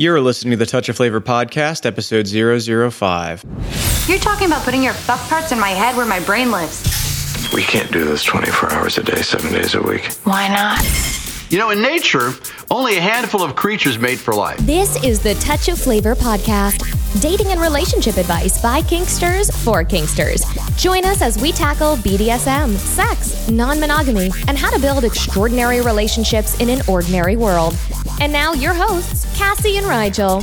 You're listening to the Touch of Flavor podcast, episode 005. You're talking about putting your fuck parts in my head where my brain lives. We can't do this 24 hours a day, 7 days a week. Why not? You know, in nature, only a handful of creatures made for life. This is the Touch of Flavor podcast. Dating and relationship advice by Kinksters for Kinksters. Join us as we tackle BDSM, sex, non-monogamy, and how to build extraordinary relationships in an ordinary world. And now your hosts, Cassie and Rigel.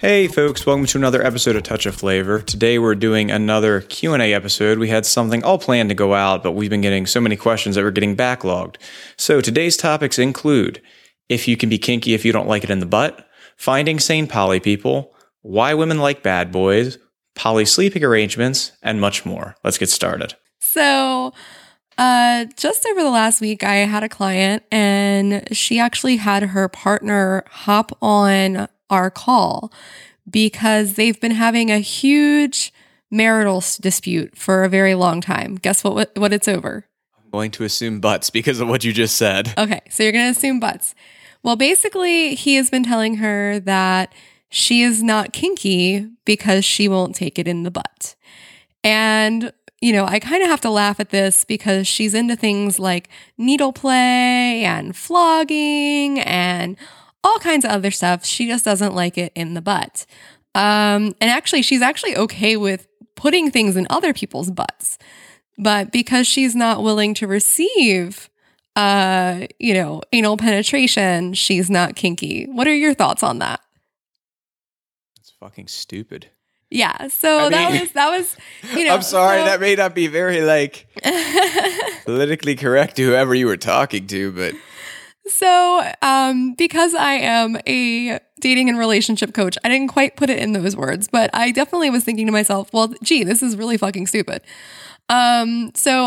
Hey folks, welcome to another episode of Touch of Flavor. Today we're doing another Q&A episode. We had something all planned to go out, but we've been getting so many questions that we're getting backlogged. So today's topics include: if you can be kinky if you don't like it in the butt, finding sane poly people, why women like bad boys, poly sleeping arrangements, and much more. Let's get started. So just over the last week, I had a client and she actually had her partner hop on our call because they've been having a huge marital dispute for a very long time. Guess what it's over? I'm going to assume butts because of what you just said. Okay, so you're going to assume butts. Well, basically, he has been telling her that she is not kinky because she won't take it in the butt. And, you know, I kind of have to laugh at this because she's into things like needle play and flogging and all kinds of other stuff. She just doesn't like it in the butt. And actually, she's actually okay with putting things in other people's butts. But because she's not willing to receive anal penetration, she's not kinky. What are your thoughts on that? It's fucking stupid. Yeah. So I mean, that was, you know, I'm sorry. So, that may not be very like politically correct to whoever you were talking to, but. So, because I am a dating and relationship coach, I didn't quite put it in those words, but I definitely was thinking to myself, well, gee, this is really fucking stupid. So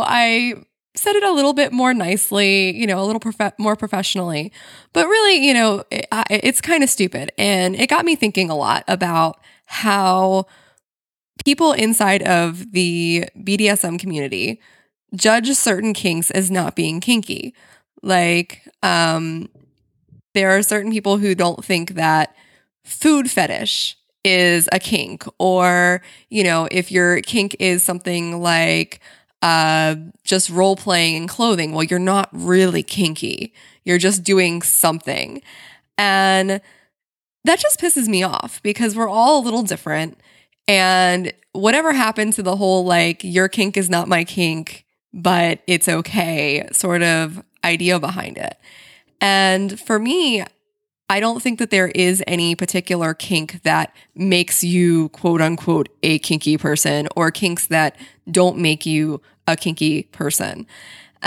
I said it a little bit more nicely, you know, a little more professionally, but really, you know, it's kind of stupid. And it got me thinking a lot about how people inside of the BDSM community judge certain kinks as not being kinky. Like, there are certain people who don't think that food fetish is a kink, or, you know, if your kink is something like just role playing in clothing, well, you're not really kinky. You're just doing something. And that just pisses me off because we're all a little different. And whatever happened to the whole, like, your kink is not my kink, but it's okay sort of idea behind it. And for me, I don't think that there is any particular kink that makes you, quote unquote, a kinky person, or kinks that don't make you a kinky person.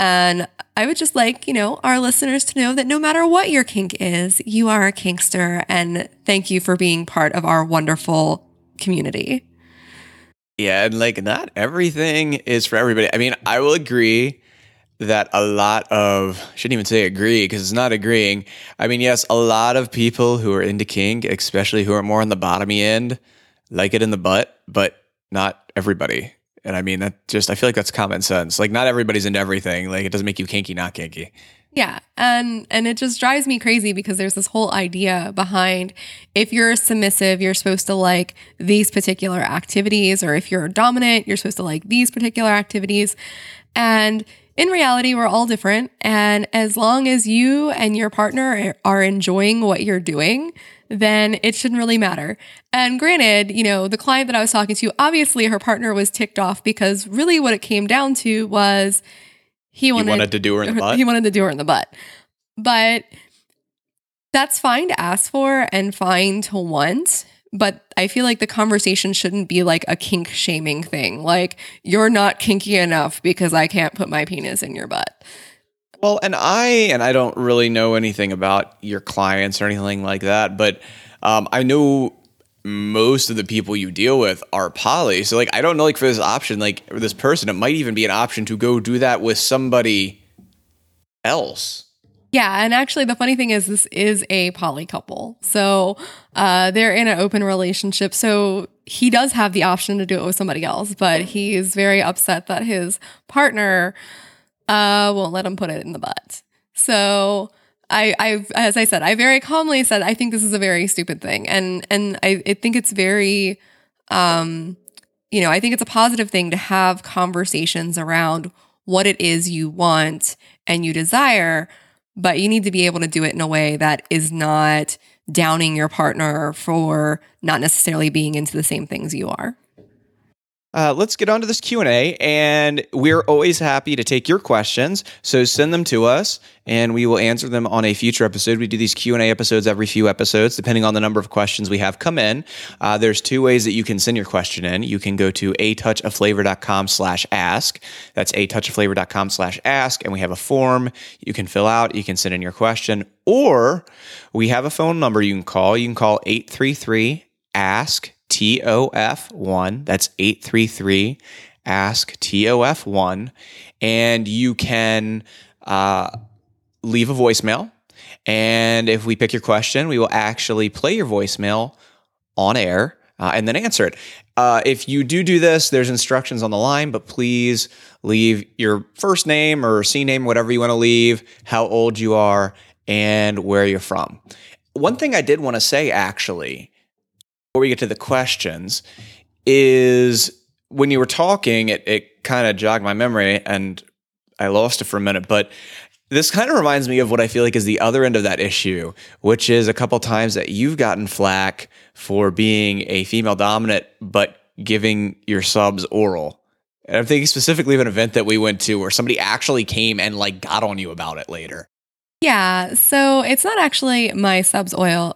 And I would just like, you know, our listeners to know that no matter what your kink is, you are a kinkster. And thank you for being part of our wonderful community. Yeah. And like, not everything is for everybody. I mean, I will agree that a lot of, shouldn't even say agree because it's not agreeing. I mean, yes, a lot of people who are into kink, especially who are more on the bottomy end, like it in the butt, but not everybody. And I mean, that just, I feel like that's common sense. Like, not everybody's into everything. Like, it doesn't make you kinky, not kinky. Yeah. And it just drives me crazy because there's this whole idea behind, if you're submissive, you're supposed to like these particular activities, or if you're dominant, you're supposed to like these particular activities. And in reality, we're all different, and as long as you and your partner are enjoying what you're doing, then it shouldn't really matter. And granted, you know, the client that I was talking to, obviously her partner was ticked off because really what it came down to was he wanted to do her in the butt. He wanted to do her in the butt. But that's fine to ask for and fine to want. But I feel like the conversation shouldn't be like a kink shaming thing. Like, you're not kinky enough because I can't put my penis in your butt. Well, and I don't really know anything about your clients or anything like that, but I know most of the people you deal with are poly. So like, I don't know, like for this option, like for this person, it might even be an option to go do that with somebody else. Yeah, and actually the funny thing is this is a poly couple. So they're in an open relationship. So he does have the option to do it with somebody else, but he is very upset that his partner won't let him put it in the butt. So I as I said, I very calmly said, I think this is a very stupid thing. And I think it's very, I think it's a positive thing to have conversations around what it is you want and you desire, but you need to be able to do it in a way that is not downing your partner for not necessarily being into the same things you are. Let's get on to this Q&A, and we're always happy to take your questions, so send them to us, and we will answer them on a future episode. We do these Q&A episodes every few episodes, depending on the number of questions we have come in. There's two ways that you can send your question in. You can go to atouchofflavor.com/ask. That's atouchofflavor.com/ask, and we have a form you can fill out. You can send in your question, or we have a phone number you can call. You can call 833-ASK. TOF1. That's 833-ASK-TOF1. And you can leave a voicemail. And if we pick your question, we will actually play your voicemail on air and then answer it. If you do this, there's instructions on the line, but please leave your first name or name, whatever you want to leave, how old you are, and where you're from. One thing I did want to say, actually, before we get to the questions, is when you were talking, it kind of jogged my memory and I lost it for a minute, but this kind of reminds me of what I feel like is the other end of that issue, which is a couple times that you've gotten flack for being a female dominant, but giving your subs oral. And I'm thinking specifically of an event that we went to where somebody actually came and like got on you about it later. Yeah. So it's not actually my subs oral.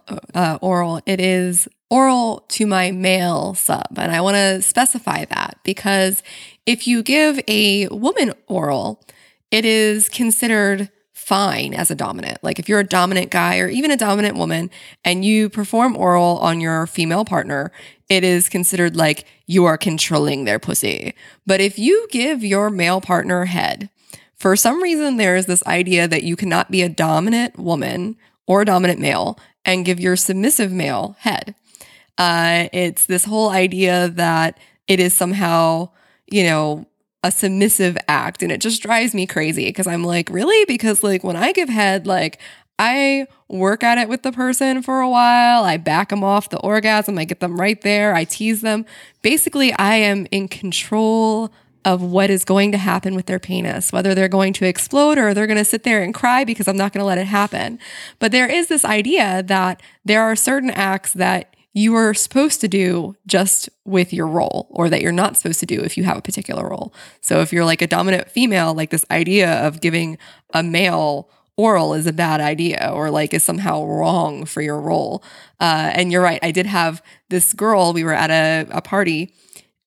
It is oral to my male sub. And I want to specify that because if you give a woman oral, it is considered fine as a dominant. Like if you're a dominant guy or even a dominant woman and you perform oral on your female partner, it is considered like you are controlling their pussy. But if you give your male partner head, for some reason, there is this idea that you cannot be a dominant woman or a dominant male and give your submissive male head. It's this whole idea that it is somehow, a submissive act. And it just drives me crazy because I'm like, really? Because like when I give head, like I work at it with the person for a while. I back them off the orgasm. I get them right there. I tease them. Basically, I am in control of what is going to happen with their penis, whether they're going to explode or they're going to sit there and cry because I'm not going to let it happen. But there is this idea that there are certain acts that you are supposed to do just with your role or that you're not supposed to do if you have a particular role. So if you're like a dominant female, like this idea of giving a male oral is a bad idea or like is somehow wrong for your role. And you're right. I did have this girl, we were at a party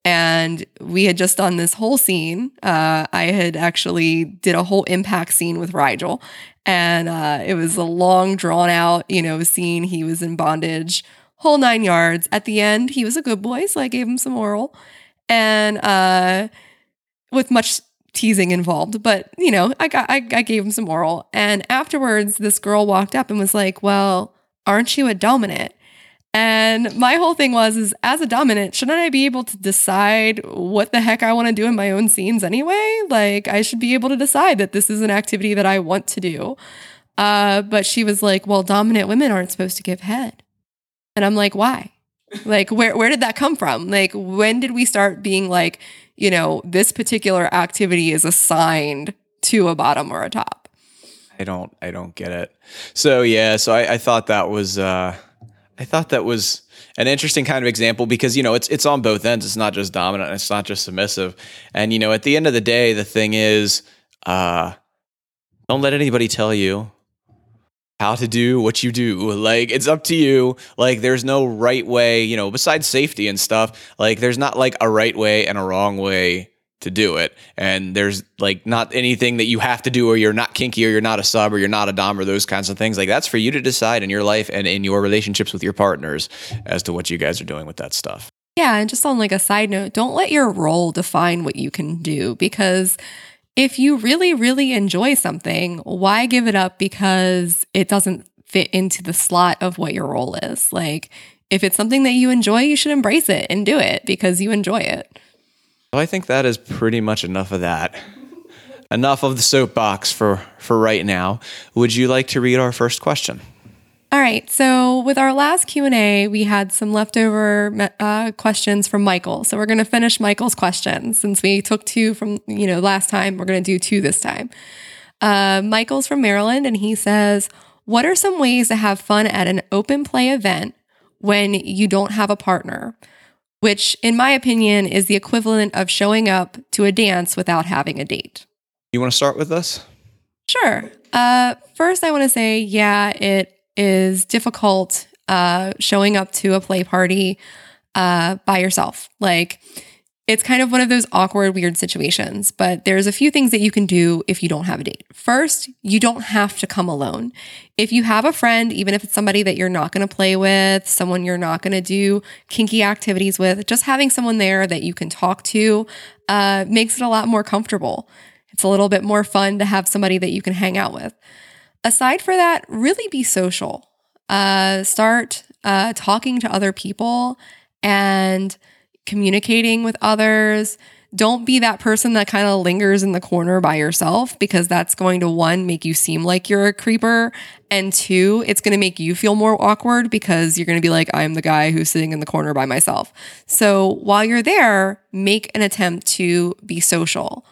and we had just done this whole scene. I had actually did a whole impact scene with Rigel. And it was a long, drawn-out, scene. He was in bondage, whole 9 yards. At the end, he was a good boy, so I gave him some oral. And with much teasing involved. But, I gave him some oral. And afterwards, this girl walked up and was like, well, aren't you a dominant? And my whole thing was, as a dominant, shouldn't I be able to decide what the heck I want to do in my own scenes anyway? Like, I should be able to decide that this is an activity that I want to do. But she was like, well, dominant women aren't supposed to give head. And I'm like, why? Like, where did that come from? Like, when did we start being like, this particular activity is assigned to a bottom or a top? I don't get it. So, yeah, I thought that was... I thought that was an interesting kind of example because, it's on both ends. It's not just dominant. It's not just submissive. And, at the end of the day, the thing is, don't let anybody tell you how to do what you do. Like, it's up to you. Like, there's no right way, besides safety and stuff, like there's not like a right way and a wrong way to do it. And there's like not anything that you have to do or you're not kinky or you're not a sub or you're not a dom or those kinds of things. Like that's for you to decide in your life and in your relationships with your partners as to what you guys are doing with that stuff. Yeah. And just on like a side note, don't let your role define what you can do, because if you really, really enjoy something, why give it up because it doesn't fit into the slot of what your role is? Like if it's something that you enjoy, you should embrace it and do it because you enjoy it. Well, I think that is pretty much enough of that. enough of the soapbox for right now. Would you like to read our first question? All right. So with our last Q&A, we had some leftover questions from Michael. So we're going to finish Michael's questions since we took two from, last time. We're going to do two this time. Michael's from Maryland, and he says, what are some ways to have fun at an open play event when you don't have a partner? Which, in my opinion, is the equivalent of showing up to a dance without having a date. You want to start with this? Sure. First, I want to say, it is difficult showing up to a play party by yourself. It's kind of one of those awkward, weird situations, but there's a few things that you can do if you don't have a date. First, you don't have to come alone. If you have a friend, even if it's somebody that you're not going to play with, someone you're not going to do kinky activities with, just having someone there that you can talk to makes it a lot more comfortable. It's a little bit more fun to have somebody that you can hang out with. Aside from that, really be social. Start talking to other people and communicating with others. Don't be that person that kind of lingers in the corner by yourself, because that's going to, one, make you seem like you're a creeper, and two, it's going to make you feel more awkward because you're going to be like, I'm the guy who's sitting in the corner by myself. So while you're there, make an attempt to be social.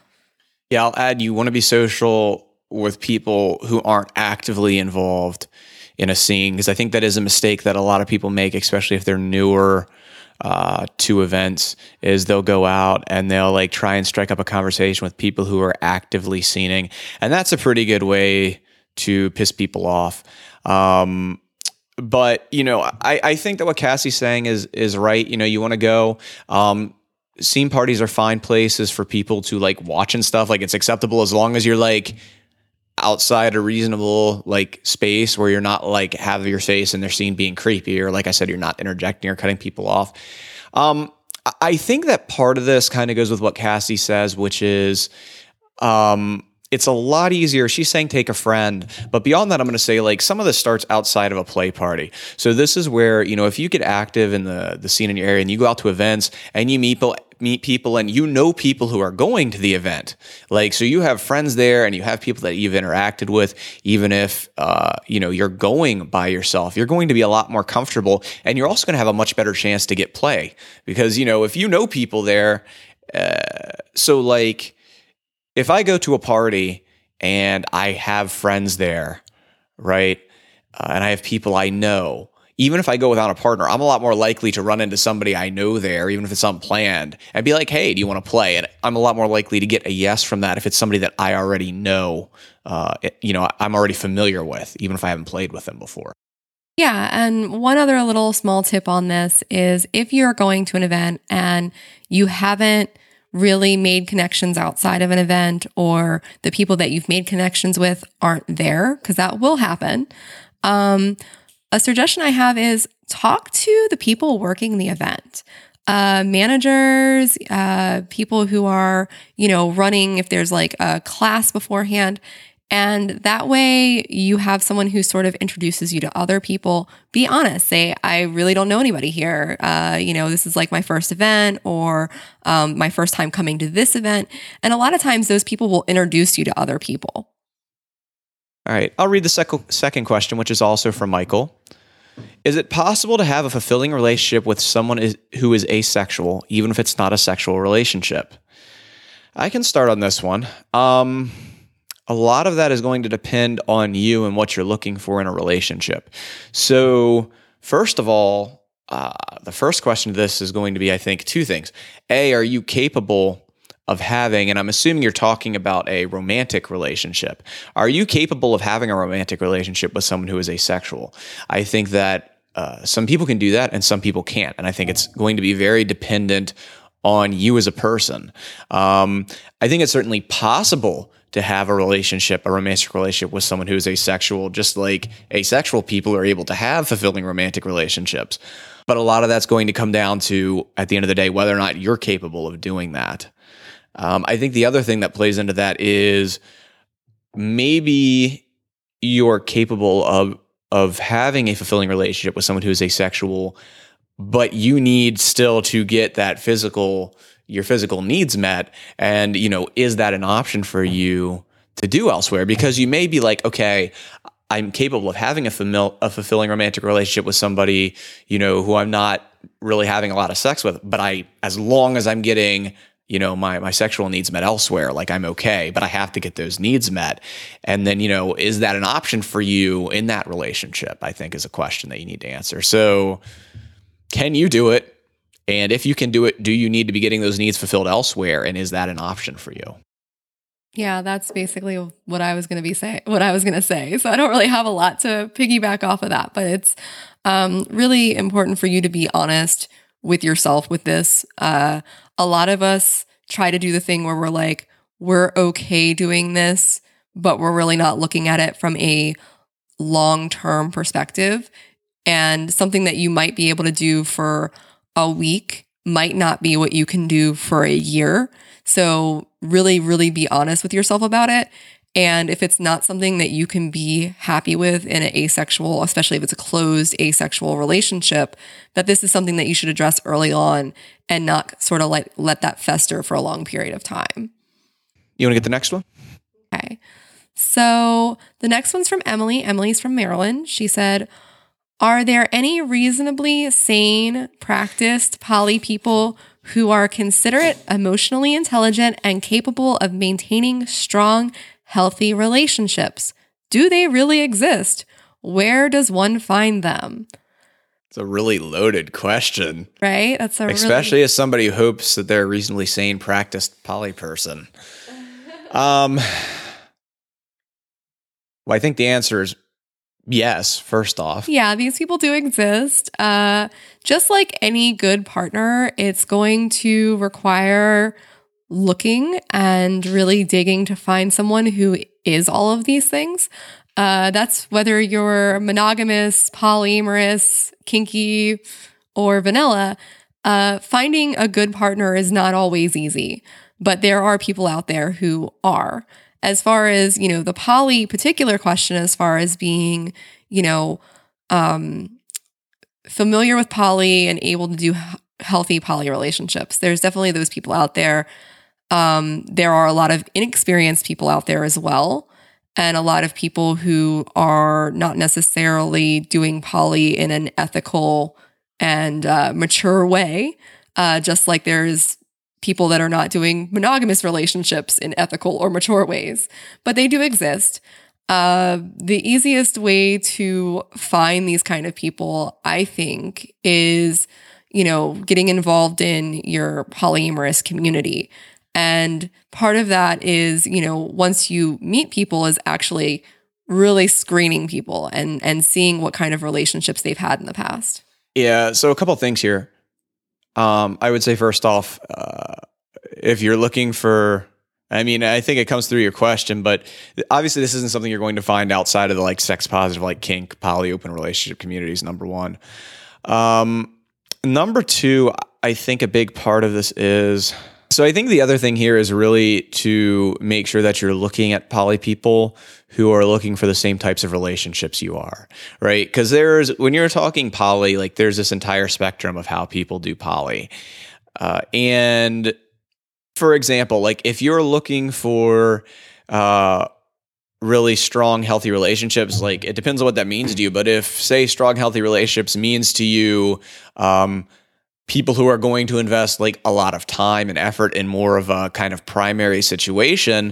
Yeah, I'll add, you want to be social with people who aren't actively involved in a scene, because I think that is a mistake that a lot of people make, especially if they're newer to events, is they'll go out and they'll try and strike up a conversation with people who are actively scening. And that's a pretty good way to piss people off. But I think that what Cassie's saying is right. You want to go, scene parties are fine places for people to watch and stuff. It's acceptable as long as you're outside a reasonable space where you're not have your face in their scene being creepy, or like I said, you're not interjecting or cutting people off. I think that part of this kind of goes with what Cassie says, which is it's a lot easier. She's saying take a friend, but beyond that, I'm going to say some of this starts outside of a play party. So this is where, if you get active in the scene in your area and you go out to events and you meet people and people who are going to the event. So you have friends there and you have people that you've interacted with, even if, you're going by yourself, you're going to be a lot more comfortable, and you're also going to have a much better chance to get play because, if people there. If I go to a party and I have friends there, right, and I have people I know, even if I go without a partner, I'm a lot more likely to run into somebody I know there, even if it's unplanned, and be like, hey, do you want to play? And I'm a lot more likely to get a yes from that if it's somebody that I already know, I'm already familiar with, even if I haven't played with them before. Yeah, and one other little small tip on this is if you're going to an event and you haven't really made connections outside of an event, or the people that you've made connections with aren't there, because that will happen, a suggestion I have is talk to the people working the event, managers, people who are, running, if there's a class beforehand. And that way you have someone who sort of introduces you to other people. Be honest. Say, I really don't know anybody here. This is my first event, or my first time coming to this event. And a lot of times those people will introduce you to other people. All right. I'll read the second question, which is also from Michael. Is it possible to have a fulfilling relationship with someone who is asexual, even if it's not a sexual relationship? I can start on this one. A lot of that is going to depend on you and what you're looking for in a relationship. So first of all, the first question to this is going to be, I think, two things. A, are you capable of having, and I'm assuming you're talking about a romantic relationship. Are you capable of having a romantic relationship with someone who is asexual? I think that some people can do that and some people can't. And I think it's going to be very dependent on you as a person. I think it's certainly possible to have a romantic relationship with someone who is asexual, just like asexual people are able to have fulfilling romantic relationships. But a lot of that's going to come down to, at the end of the day, whether or not you're capable of doing that. I think the other thing that plays into that is maybe you're capable of having a fulfilling relationship with someone who is asexual, but you need still to get that physical, your physical needs met. And, you know, is that an option for you to do elsewhere? Because you may be like, okay, I'm capable of having a fulfilling romantic relationship with somebody, you know, who I'm not really having a lot of sex with, but I, as long as I'm getting, you know, my sexual needs met elsewhere, like I'm okay, but I have to get those needs met. And then, you know, is that an option for you in that relationship? I think is a question that you need to answer. So can you do it? And if you can do it, do you need to be getting those needs fulfilled elsewhere? And is that an option for you? Yeah, that's basically what I was going to say. So I don't really have a lot to piggyback off of that, but it's really important for you to be honest with yourself with this. A lot of us try to do the thing where we're like, we're okay doing this, but we're really not looking at it from a long-term perspective. And something that you might be able to do for a week might not be what you can do for a year. So really, really be honest with yourself about it. And if it's not something that you can be happy with in an asexual, especially if it's a closed asexual relationship, that this is something that you should address early on and not sort of like let that fester for a long period of time. You want to get the next one? Okay. So the next one's from Emily. Emily's from Maryland. She said, are there any reasonably sane, practiced poly people who are considerate, emotionally intelligent, and capable of maintaining strong, healthy relationships? Do they really exist? Where does one find them? It's a really loaded question. Right? That's a especially as somebody who hopes that they're a reasonably sane, practiced poly person. Well, I think the answer is yes, first off. Yeah, these people do exist. Just like any good partner, it's going to require looking and really digging to find someone who is all of these things. That's whether you're monogamous, polyamorous, kinky, or vanilla. Finding a good partner is not always easy, but there are people out there who are. As far as, you know, the poly particular question, as far as being, you know, familiar with poly and able to do healthy poly relationships, there's definitely those people out there. There are a lot of inexperienced people out there as well. And a lot of people who are not necessarily doing poly in an ethical and mature way, just like there's people that are not doing monogamous relationships in ethical or mature ways, but they do exist. The easiest way to find these kind of people, I think, is, you know, getting involved in your polyamorous community. And part of that is, you know, once you meet people, is actually really screening people and seeing what kind of relationships they've had in the past. Yeah. So a couple of things here. I would say first off, if you're looking for, I mean, I think it comes through your question, but obviously this isn't something you're going to find outside of the like sex positive, like kink, poly open relationship communities, number one. Number two, I think a big part of this is, so I think the other thing here is really to make sure that you're looking at poly people who are looking for the same types of relationships you are, right? Because there's, when you're talking poly, like there's this entire spectrum of how people do poly. And for example, like if you're looking for really strong, healthy relationships, like it depends on what that means to you. But if, say, strong, healthy relationships means to you, people who are going to invest like a lot of time and effort in more of a kind of primary situation,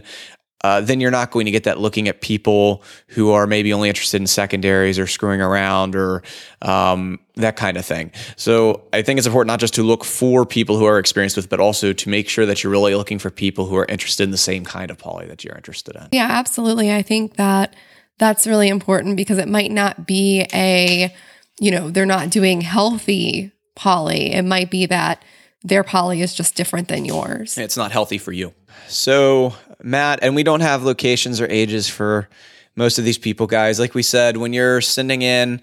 then you're not going to get that looking at people who are maybe only interested in secondaries or screwing around or that kind of thing. So I think it's important not just to look for people who are experienced with, but also to make sure that you're really looking for people who are interested in the same kind of poly that you're interested in. Yeah, absolutely. I think that that's really important because it might not be a, you know, they're not doing healthy poly. It might be that their poly is just different than yours. It's not healthy for you. So, Matt, and we don't have locations or ages for most of these people, guys. Like we said, when you're sending in,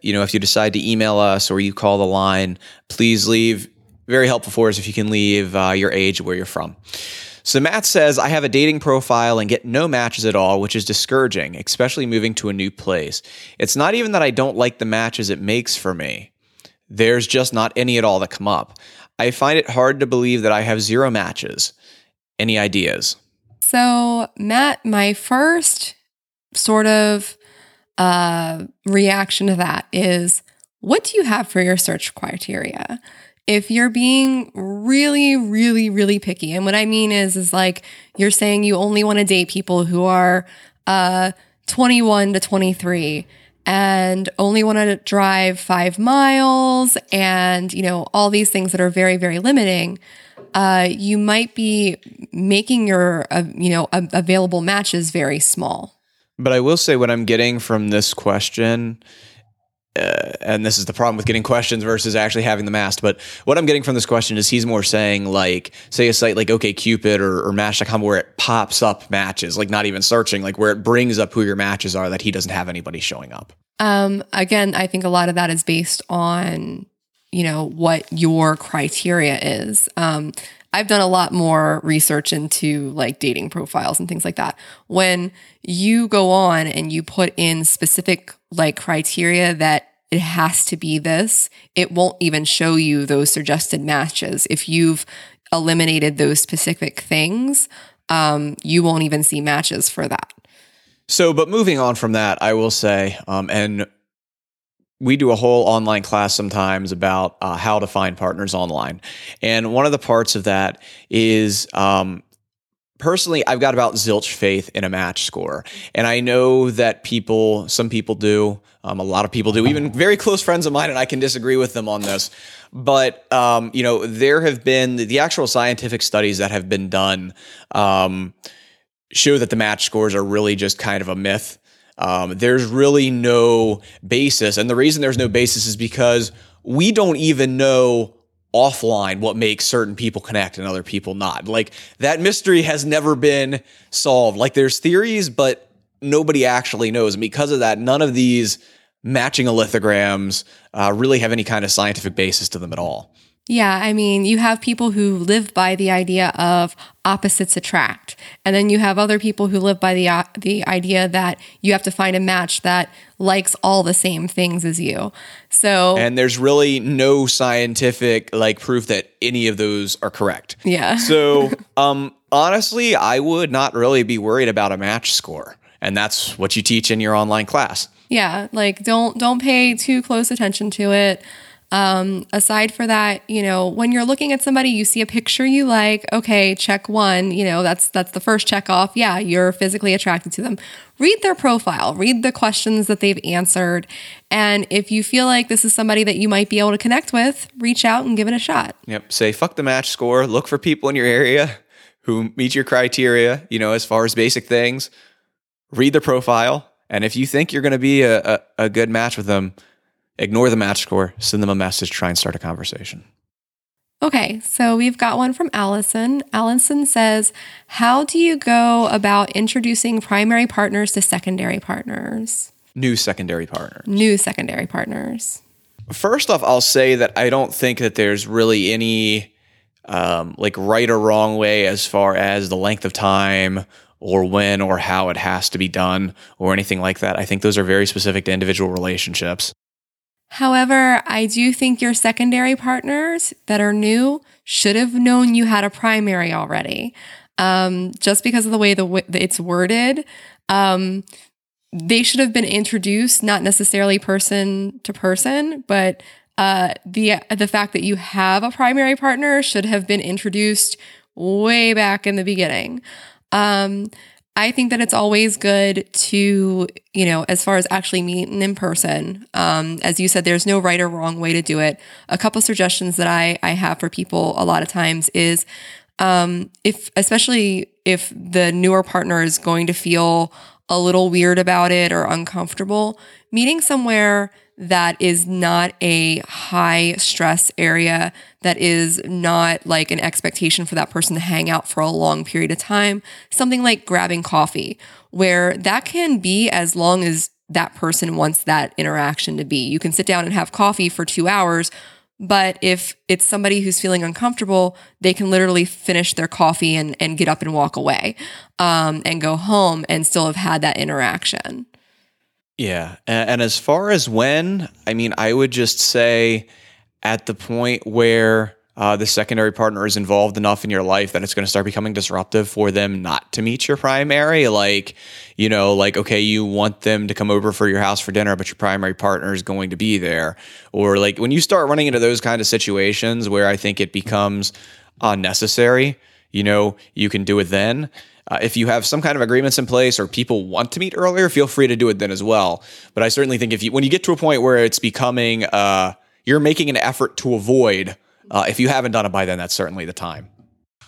you know, if you decide to email us or you call the line, please leave. Very helpful for us if you can leave your age, where you're from. So Matt says, I have a dating profile and get no matches at all, which is discouraging, especially moving to a new place. It's not even that I don't like the matches it makes for me. There's just not any at all that come up. I find it hard to believe that I have zero matches. Any ideas? So, Matt, my first sort of reaction to that is, what do you have for your search criteria? If you're being really, really, really picky, and what I mean is like you're saying you only want to date people who are 21 to 23 and only want to drive 5 miles and, you know, all these things that are very, very limiting, you might be making your, available matches very small. But I will say what I'm getting from this question, and this is the problem with getting questions versus actually having them asked, but what I'm getting from this question is he's more saying like, say a site like OKCupid or Match.com where it pops up matches, like not even searching, like where it brings up who your matches are, that he doesn't have anybody showing up. Again, I think a lot of that is based on, you know, what your criteria is. I've done a lot more research into like dating profiles and things like that. When you go on and you put in specific like criteria that it has to be this, it won't even show you those suggested matches. If you've eliminated those specific things, you won't even see matches for that. So, but moving on from that, I will say, and we do a whole online class sometimes about how to find partners online. And one of the parts of that is, personally, I've got about zilch faith in a match score. And I know that some people do, a lot of people do, even very close friends of mine, and I can disagree with them on this. But, you know, there have been the actual scientific studies that have been done show that the match scores are really just kind of a myth. There's really no basis. And the reason there's no basis is because we don't even know offline what makes certain people connect and other people not. Like that mystery has never been solved. Like there's theories, but nobody actually knows. And because of that, none of these matching lithograms really have any kind of scientific basis to them at all. Yeah, I mean, you have people who live by the idea of opposites attract. And then you have other people who live by the idea that you have to find a match that likes all the same things as you. So, and there's really no scientific like proof that any of those are correct. Yeah. So, honestly, I would not really be worried about a match score. And that's what you teach in your online class. Yeah, like don't pay too close attention to it. Aside for that, you know, when you're looking at somebody, you see a picture you like, okay, check one, you know, that's the first check off. Yeah. You're physically attracted to them. Read their profile, read the questions that they've answered. And if you feel like this is somebody that you might be able to connect with, reach out and give it a shot. Yep. Say, fuck the match score. Look for people in your area who meet your criteria, you know, as far as basic things, read their profile. And if you think you're going to be a good match with them, ignore the match score, send them a message, try and start a conversation. Okay, so we've got one from Allison. Allison says, how do you go about introducing primary partners to secondary partners? New secondary partners. New secondary partners. First off, I'll say that I don't think that there's really any like right or wrong way as far as the length of time or when or how it has to be done or anything like that. I think those are very specific to individual relationships. However, I do think your secondary partners that are new should have known you had a primary already. Just because of the way it's worded, they should have been introduced, not necessarily person to person, but the fact that you have a primary partner should have been introduced way back in the beginning. I think that it's always good to, you know, as far as actually meeting in person, as you said, there's no right or wrong way to do it. A couple suggestions that I have for people a lot of times is, especially if the newer partner is going to feel a little weird about it or uncomfortable, meeting somewhere that is not a high stress area, that is not like an expectation for that person to hang out for a long period of time, something like grabbing coffee, where that can be as long as that person wants that interaction to be. You can sit down and have coffee for 2 hours, but if it's somebody who's feeling uncomfortable, they can literally finish their coffee and get up and walk away, and go home and still have had that interaction. Yeah. And as far as when, I mean, I would just say at the point where the secondary partner is involved enough in your life that it's going to start becoming disruptive for them not to meet your primary. Like, you know, like, okay, you want them to come over for your house for dinner, but your primary partner is going to be there. Or like when you start running into those kind of situations where I think it becomes unnecessary, you know, you can do it then. If you have some kind of agreements in place or people want to meet earlier, feel free to do it then as well. But I certainly think if you, when you get to a point where it's becoming, you're making an effort to avoid, if you haven't done it by then, that's certainly the time.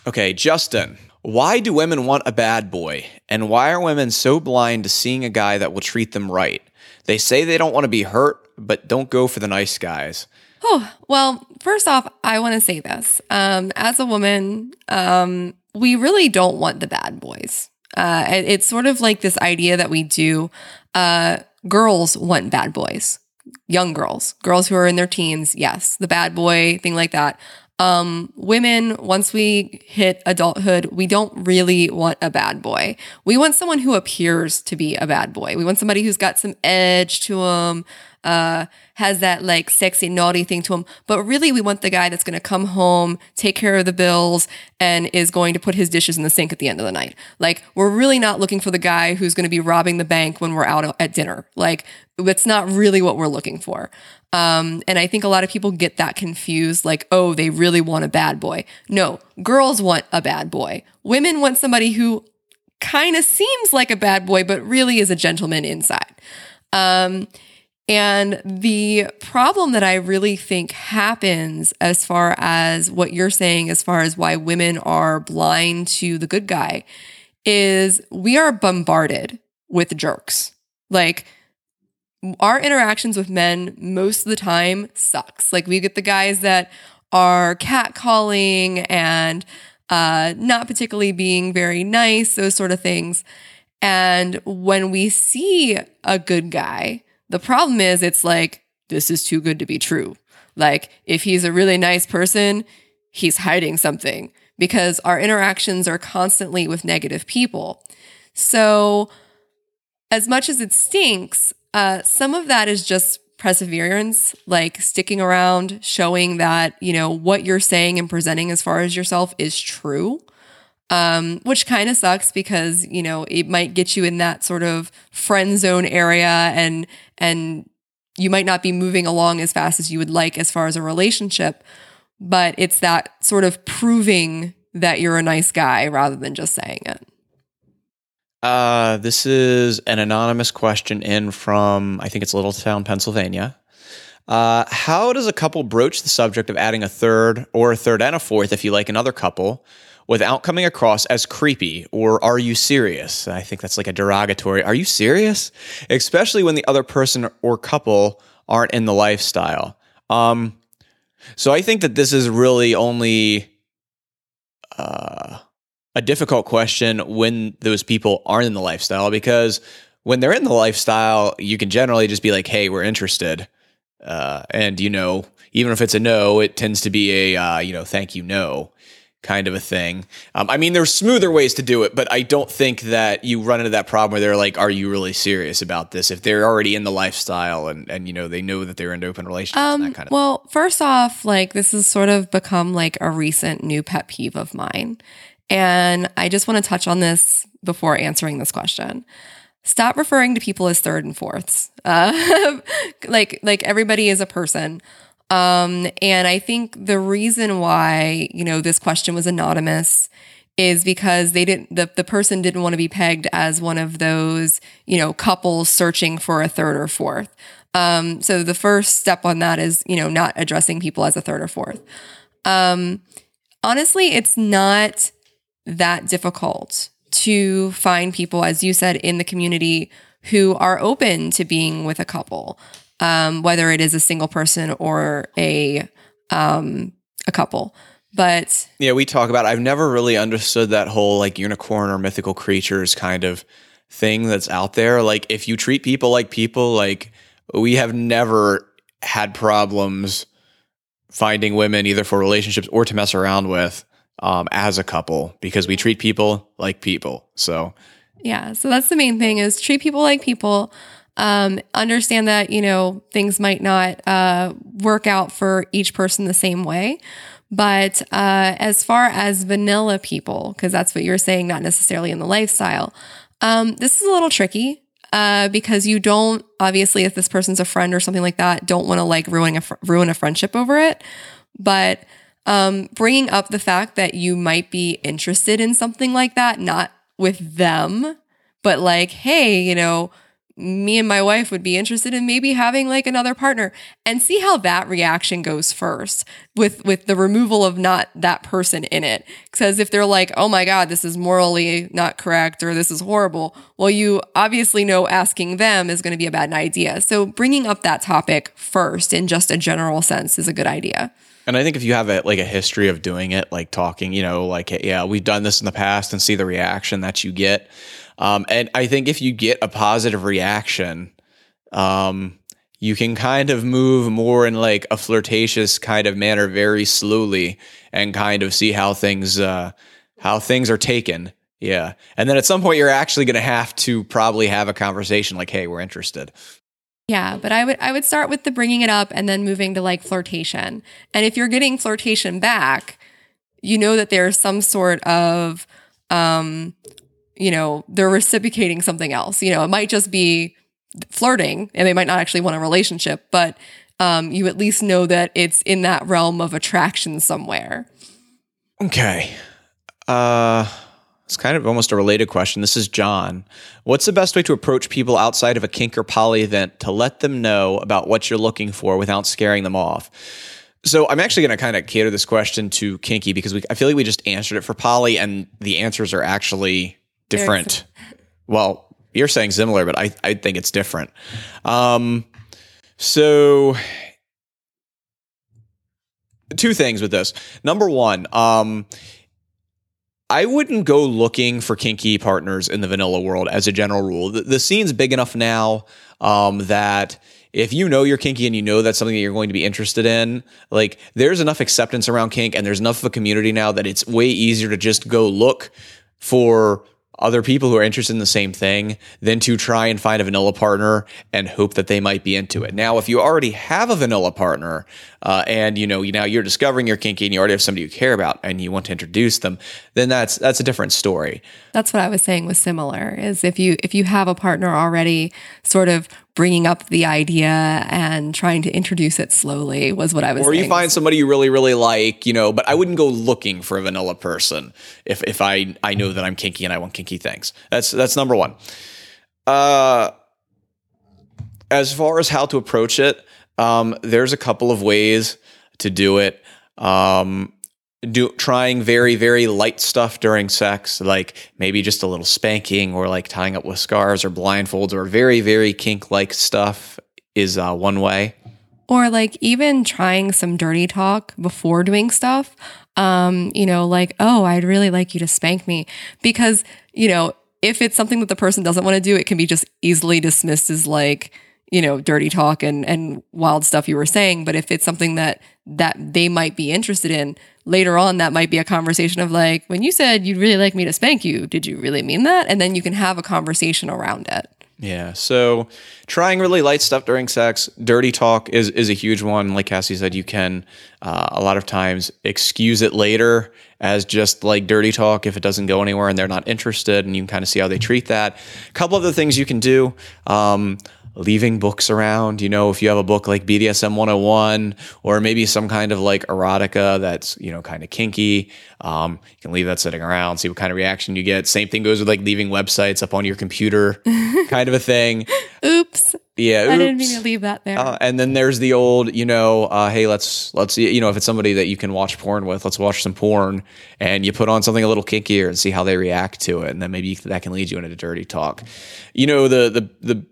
Okay, Justin, why do women want a bad boy? And why are women so blind to seeing a guy that will treat them right? They say they don't want to be hurt, but don't go for the nice guys. Oh, well, first off, I want to say this. As a woman, we really don't want the bad boys. It's sort of like this idea that we do. Girls want bad boys, young girls who are in their teens. Yes, the bad boy thing like that. Women, once we hit adulthood, we don't really want a bad boy. We want someone who appears to be a bad boy. We want somebody who's got some edge to them, has that like sexy, naughty thing to him. But really, we want the guy that's going to come home, take care of the bills, and is going to put his dishes in the sink at the end of the night. Like, we're really not looking for the guy who's going to be robbing the bank when we're out at dinner. Like, that's not really what we're looking for. And I think a lot of people get that confused, like, oh, they really want a bad boy. No, girls want a bad boy. Women want somebody who kind of seems like a bad boy, but really is a gentleman inside. And the problem that I really think happens as far as what you're saying, as far as why women are blind to the good guy, is we are bombarded with jerks. Like, our interactions with men most of the time sucks. Like, we get the guys that are catcalling and not particularly being very nice, those sort of things. And when we see a good guy, the problem is it's like, this is too good to be true. Like, if he's a really nice person, he's hiding something, because our interactions are constantly with negative people. So as much as it stinks, some of that is just perseverance, like sticking around, showing that, you know, what you're saying and presenting as far as yourself is true, which kind of sucks because, you know, it might get you in that sort of friend zone area, and you might not be moving along as fast as you would like as far as a relationship, but it's that sort of proving that you're a nice guy rather than just saying it. This is an anonymous question in from, I think it's Littletown, Pennsylvania. How does a couple broach the subject of adding a third, or a third and a fourth if you like another couple, without coming across as creepy or are you serious? I think that's like a derogatory, are you serious? Especially when the other person or couple aren't in the lifestyle. So I think that this is really only a difficult question when those people aren't in the lifestyle, because when they're in the lifestyle, you can generally just be like, hey, we're interested. And, you know, even if it's a no, it tends to be a, you know, thank you, no kind of a thing. I mean, there's smoother ways to do it, but I don't think that you run into that problem where they're like, are you really serious about this? If they're already in the lifestyle and you know, they know that they're into open relationships and that kind of thing. Well, first off, like, this has sort of become like a recent new pet peeve of mine. And I just want to touch on this before answering this question. Stop referring to people as third and fourths. Like everybody is a person. And I think the reason why, you know, this question was anonymous is because they didn't, the person didn't want to be pegged as one of those, you know, couples searching for a third or fourth. So the first step on that is, you know, not addressing people as a third or fourth. Honestly, it's not that difficult to find people, as you said, in the community who are open to being with a couple, whether it is a single person or a couple. But yeah, we talk about, I've never really understood that whole like unicorn or mythical creatures kind of thing that's out there. Like, if you treat people, like, we have never had problems finding women either for relationships or to mess around with, as a couple, because we treat people like people. So yeah, so that's the main thing, is treat people like people. Understand that, you know, things might not work out for each person the same way. But as far as vanilla people, because that's what you're saying, not necessarily in the lifestyle, this is a little tricky because you don't, obviously, if this person's a friend or something like that, don't want to like ruin a friendship over it. But bringing up the fact that you might be interested in something like that, not with them, but like, hey, you know, me and my wife would be interested in maybe having like another partner, and see how that reaction goes first with the removal of not that person in it. Because if they're like, oh my God, this is morally not correct, or this is horrible. Well, you obviously know asking them is going to be a bad idea. So bringing up that topic first in just a general sense is a good idea. And I think if you have a history of doing it, like talking, you know, like, yeah, we've done this in the past, and see the reaction that you get. And I think if you get a positive reaction, you can kind of move more in like a flirtatious kind of manner, very slowly, and kind of see how things are taken. Yeah. And then at some point you're actually going to have to probably have a conversation like, hey, we're interested. Yeah, but I would start with the bringing it up and then moving to like flirtation. And if you're getting flirtation back, you know that there's some sort of, you know, they're reciprocating something else. You know, it might just be flirting and they might not actually want a relationship, but you at least know that it's in that realm of attraction somewhere. Okay. It's kind of almost a related question. This is John. What's the best way to approach people outside of a kink or poly event to let them know about what you're looking for without scaring them off? So I'm actually going to kind of cater this question to kinky, because I feel like we just answered it for poly, and the answers are actually different. Well, you're saying similar, but I think it's different. So two things with this. Number one, I wouldn't go looking for kinky partners in the vanilla world as a general rule. The scene's big enough now that if you know you're kinky and you know that's something that you're going to be interested in, like there's enough acceptance around kink and there's enough of a community now that it's way easier to just go look for other people who are interested in the same thing than to try and find a vanilla partner and hope that they might be into it. Now, if you already have a vanilla partner and you now you're discovering you're kinky and you already have somebody you care about and you want to introduce them, then that's a different story. That's what I was saying was similar, is if you have a partner already, sort of bringing up the idea and trying to introduce it slowly was what I was saying. Or you find somebody you really, really like, you know, but I wouldn't go looking for a vanilla person if I know that I'm kinky and I want kinky things. That's number one. As far as how to approach it, there's a couple of ways to do it. Trying very, very light stuff during sex, like maybe just a little spanking or like tying up with scarves or blindfolds or very, very kink-like stuff is one way. Or like even trying some dirty talk before doing stuff, you know, like, oh, I'd really like you to spank me. Because, you know, if it's something that the person doesn't want to do, it can be just easily dismissed as like, you know, dirty talk and wild stuff you were saying. But if it's something that they might be interested in later on, that might be a conversation of like, when you said you'd really like me to spank you, did you really mean that? And then you can have a conversation around it. Yeah. So trying really light stuff during sex, dirty talk is a huge one. Like Cassie said, you can a lot of times excuse it later as just like dirty talk if it doesn't go anywhere and they're not interested, and you can kind of see how they treat that. A couple of the things you can do, leaving books around, you know, if you have a book like BDSM 101 or maybe some kind of like erotica that's, you know, kind of kinky, you can leave that sitting around, see what kind of reaction you get. Same thing goes with like leaving websites up on your computer, kind of a thing. Oops. Yeah. Oops. I didn't mean to leave that there. And then there's the old, you know, hey, let's, you know, if it's somebody that you can watch porn with, let's watch some porn, and you put on something a little kinkier and see how they react to it. And then maybe that can lead you into dirty talk. You know, the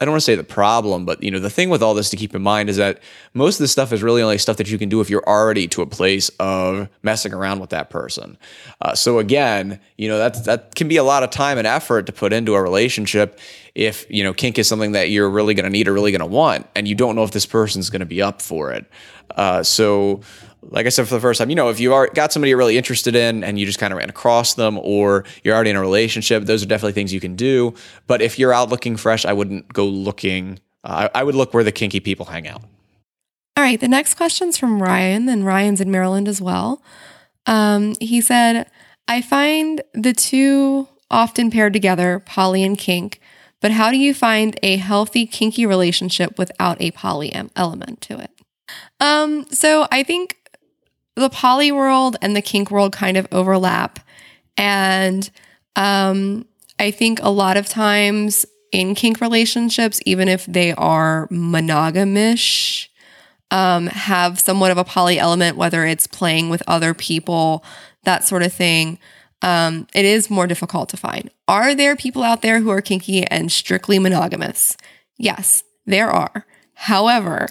I don't want to say the problem, but, you know, the thing with all this to keep in mind is that most of this stuff is really only stuff that you can do if you're already to a place of messing around with that person. So again, you know, that can be a lot of time and effort to put into a relationship if, you know, kink is something that you're really going to need or really going to want, and you don't know if this person's going to be up for it. So like I said for the first time, you know, if you are got somebody you're really interested in and you just kind of ran across them, or you're already in a relationship, those are definitely things you can do. But if you're out looking fresh, I wouldn't go looking. I would look where the kinky people hang out. All right. The next question's from Ryan, and Ryan's in Maryland as well. He said, I find the two often paired together, poly and kink, but how do you find a healthy kinky relationship without a poly element to it? So I think the poly world and the kink world kind of overlap. And I think a lot of times in kink relationships, even if they are monogamish, have somewhat of a poly element, whether it's playing with other people, that sort of thing. It is more difficult to find. Are there people out there who are kinky and strictly monogamous? Yes, there are. However,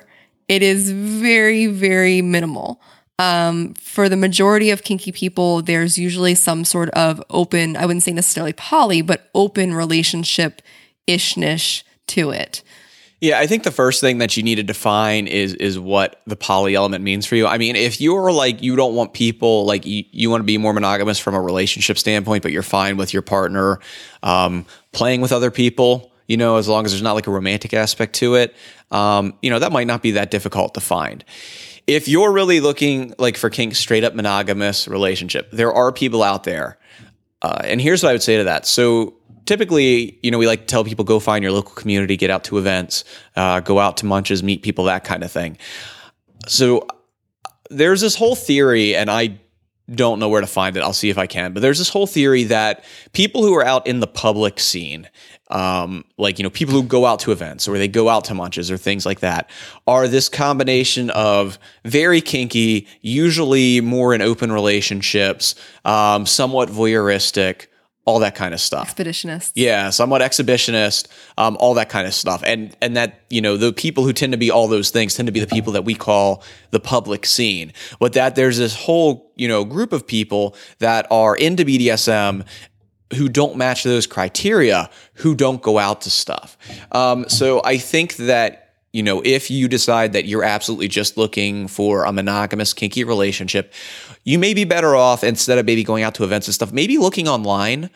it is very, very minimal. For the majority of kinky people, there's usually some sort of open, I wouldn't say necessarily poly, but open relationship-ishness to it. Yeah, I think the first thing that you need to define is what the poly element means for you. I mean, if you're like, you don't want people, like you want to be more monogamous from a relationship standpoint, but you're fine with your partner playing with other people, you know, as long as there's not like a romantic aspect to it, you know, that might not be that difficult to find. If you're really looking like for kink, straight up monogamous relationship, there are people out there. And here's what I would say to that. So typically, you know, we like to tell people, go find your local community, get out to events, go out to munches, meet people, that kind of thing. So there's this whole theory, and I don't know where to find it. I'll see if I can. But there's this whole theory that people who are out in the public scene, like, you know, people who go out to events or they go out to munches or things like that, are this combination of very kinky, usually more in open relationships, somewhat voyeuristic, all that kind of stuff. Expeditionist. Yeah, somewhat exhibitionist, all that kind of stuff. And that, you know, the people who tend to be all those things tend to be the people that we call the public scene. But that there's this whole, you know, group of people that are into BDSM who don't match those criteria, who don't go out to stuff. So I think that, you know, if you decide that you're absolutely just looking for a monogamous, kinky relationship, you may be better off, instead of maybe going out to events and stuff, maybe looking online, you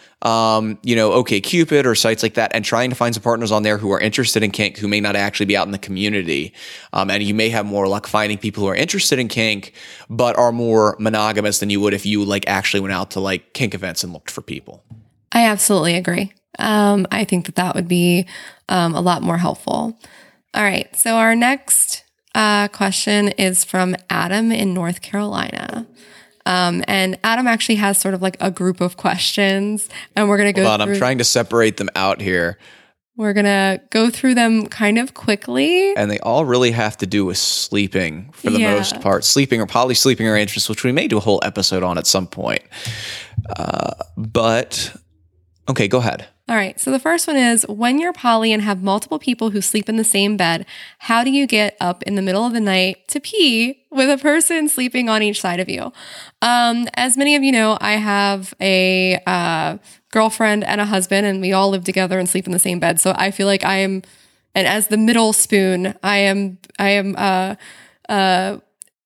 know, OKCupid or sites like that, and trying to find some partners on there who are interested in kink, who may not actually be out in the community. And you may have more luck finding people who are interested in kink, but are more monogamous than you would if you like actually went out to like kink events and looked for people. I absolutely agree. I think that would be a lot more helpful. All right, so our next question is from Adam in North Carolina. And Adam actually has sort of like a group of questions, and we're going to go through. Hold on, I'm trying to separate them out here. We're going to go through them kind of quickly. And they all really have to do with sleeping for the most part. Sleeping or poly-sleeping arrangements, which we may do a whole episode on at some point. But, okay, go ahead. All right, so the first one is, when you're poly and have multiple people who sleep in the same bed, how do you get up in the middle of the night to pee with a person sleeping on each side of you? As many of you know, I have a girlfriend and a husband, and we all live together and sleep in the same bed. So I feel like I am, and as the middle spoon, I am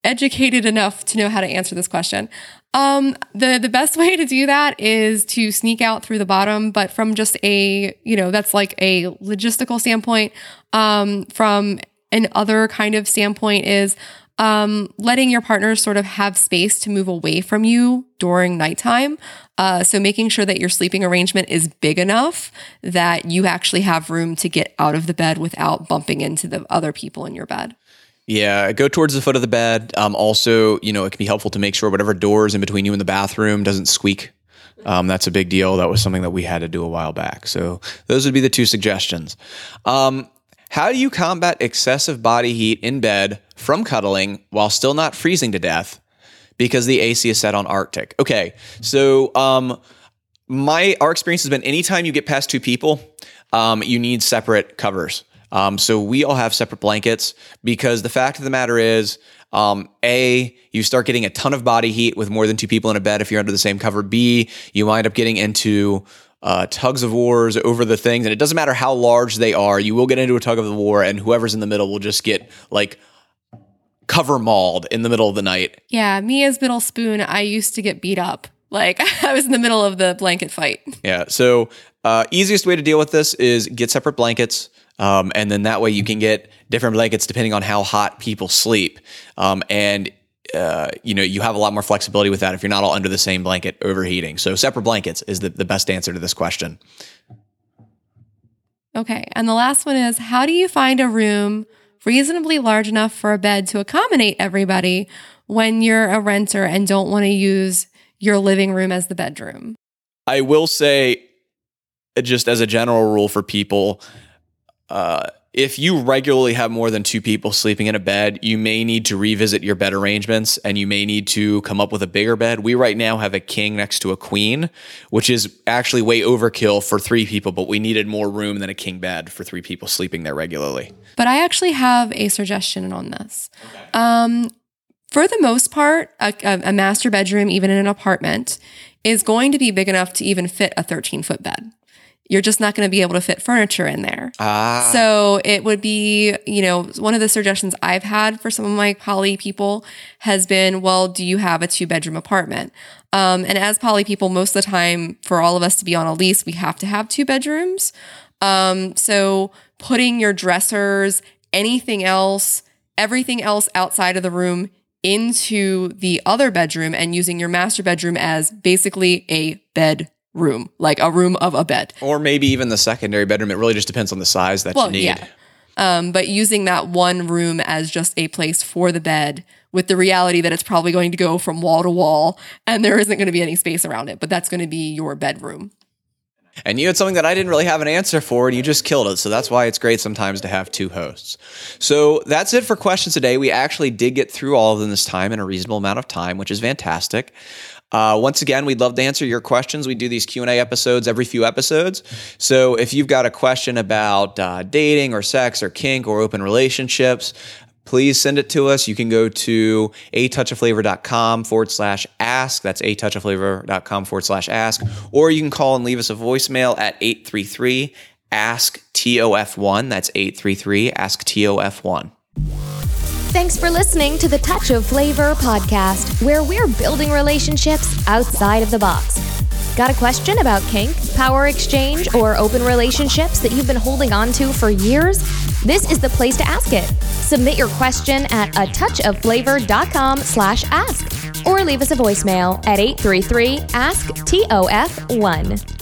educated enough to know how to answer this question. The best way to do that is to sneak out through the bottom, but from just a, you know, that's like a logistical standpoint. From an other kind of standpoint is, letting your partner sort of have space to move away from you during nighttime. So making sure that your sleeping arrangement is big enough that you actually have room to get out of the bed without bumping into the other people in your bed. Yeah, go towards the foot of the bed. Also, you know, it can be helpful to make sure whatever doors in between you and the bathroom doesn't squeak. That's a big deal. That was something that we had to do a while back. So those would be the two suggestions. How do you combat excessive body heat in bed from cuddling while still not freezing to death because the AC is set on Arctic? Okay, so our experience has been anytime you get past two people, you need separate covers. So we all have separate blankets because the fact of the matter is, A, you start getting a ton of body heat with more than two people in a bed if you're under the same cover. B, you wind up getting into tugs of wars over the things. And it doesn't matter how large they are. You will get into a tug of the war, and whoever's in the middle will just get like cover mauled in the middle of the night. Yeah, me as middle spoon, I used to get beat up. Like, I was in the middle of the blanket fight. Yeah, so easiest way to deal with this is get separate blankets, and then that way you can get different blankets depending on how hot people sleep. And you have a lot more flexibility with that if you're not all under the same blanket overheating. So separate blankets is the best answer to this question. Okay, and the last one is, how do you find a room reasonably large enough for a bed to accommodate everybody when you're a renter and don't want to use your living room as the bedroom? I will say, just as a general rule for people, if you regularly have more than two people sleeping in a bed, you may need to revisit your bed arrangements and you may need to come up with a bigger bed. We right now have a king next to a queen, which is actually way overkill for three people, but we needed more room than a king bed for three people sleeping there regularly. But I actually have a suggestion on this. Okay. For the most part, a master bedroom, even in an apartment, is going to be big enough to even fit a 13-foot bed. You're just not going to be able to fit furniture in there. So it would be, one of the suggestions I've had for some of my poly people has been, well, do you have a 2-bedroom apartment? And as poly people, most of the time for all of us to be on a lease, we have to have 2 bedrooms. So putting your dressers, everything else outside of the room into the other bedroom and using your master bedroom as basically a bedroom, like a room of a bed. Or maybe even the secondary bedroom. It really just depends on the size that you need. Yeah. But using that one room as just a place for the bed with the reality that it's probably going to go from wall to wall and there isn't going to be any space around it, but that's going to be your bedroom. And you had something that I didn't really have an answer for, and you just killed it. So that's why it's great sometimes to have 2 hosts. So that's it for questions today. We actually did get through all of them this time in a reasonable amount of time, which is fantastic. Once again, we'd love to answer your questions. We do these Q&A episodes every few episodes. So if you've got a question about dating or sex or kink or open relationships, please send it to us. You can go to atouchofflavor.com/ask. That's atouchofflavor.com/ask. Or you can call and leave us a voicemail at 833-ASK-TOF1. That's 833-ASK-TOF1. Thanks for listening to the Touch of Flavor podcast, where we're building relationships outside of the box. Got a question about kink, power exchange, or open relationships that you've been holding on to for years? This is the place to ask it. Submit your question at atouchofflavor.com/ask or leave us a voicemail at 833-ASK-TOF1.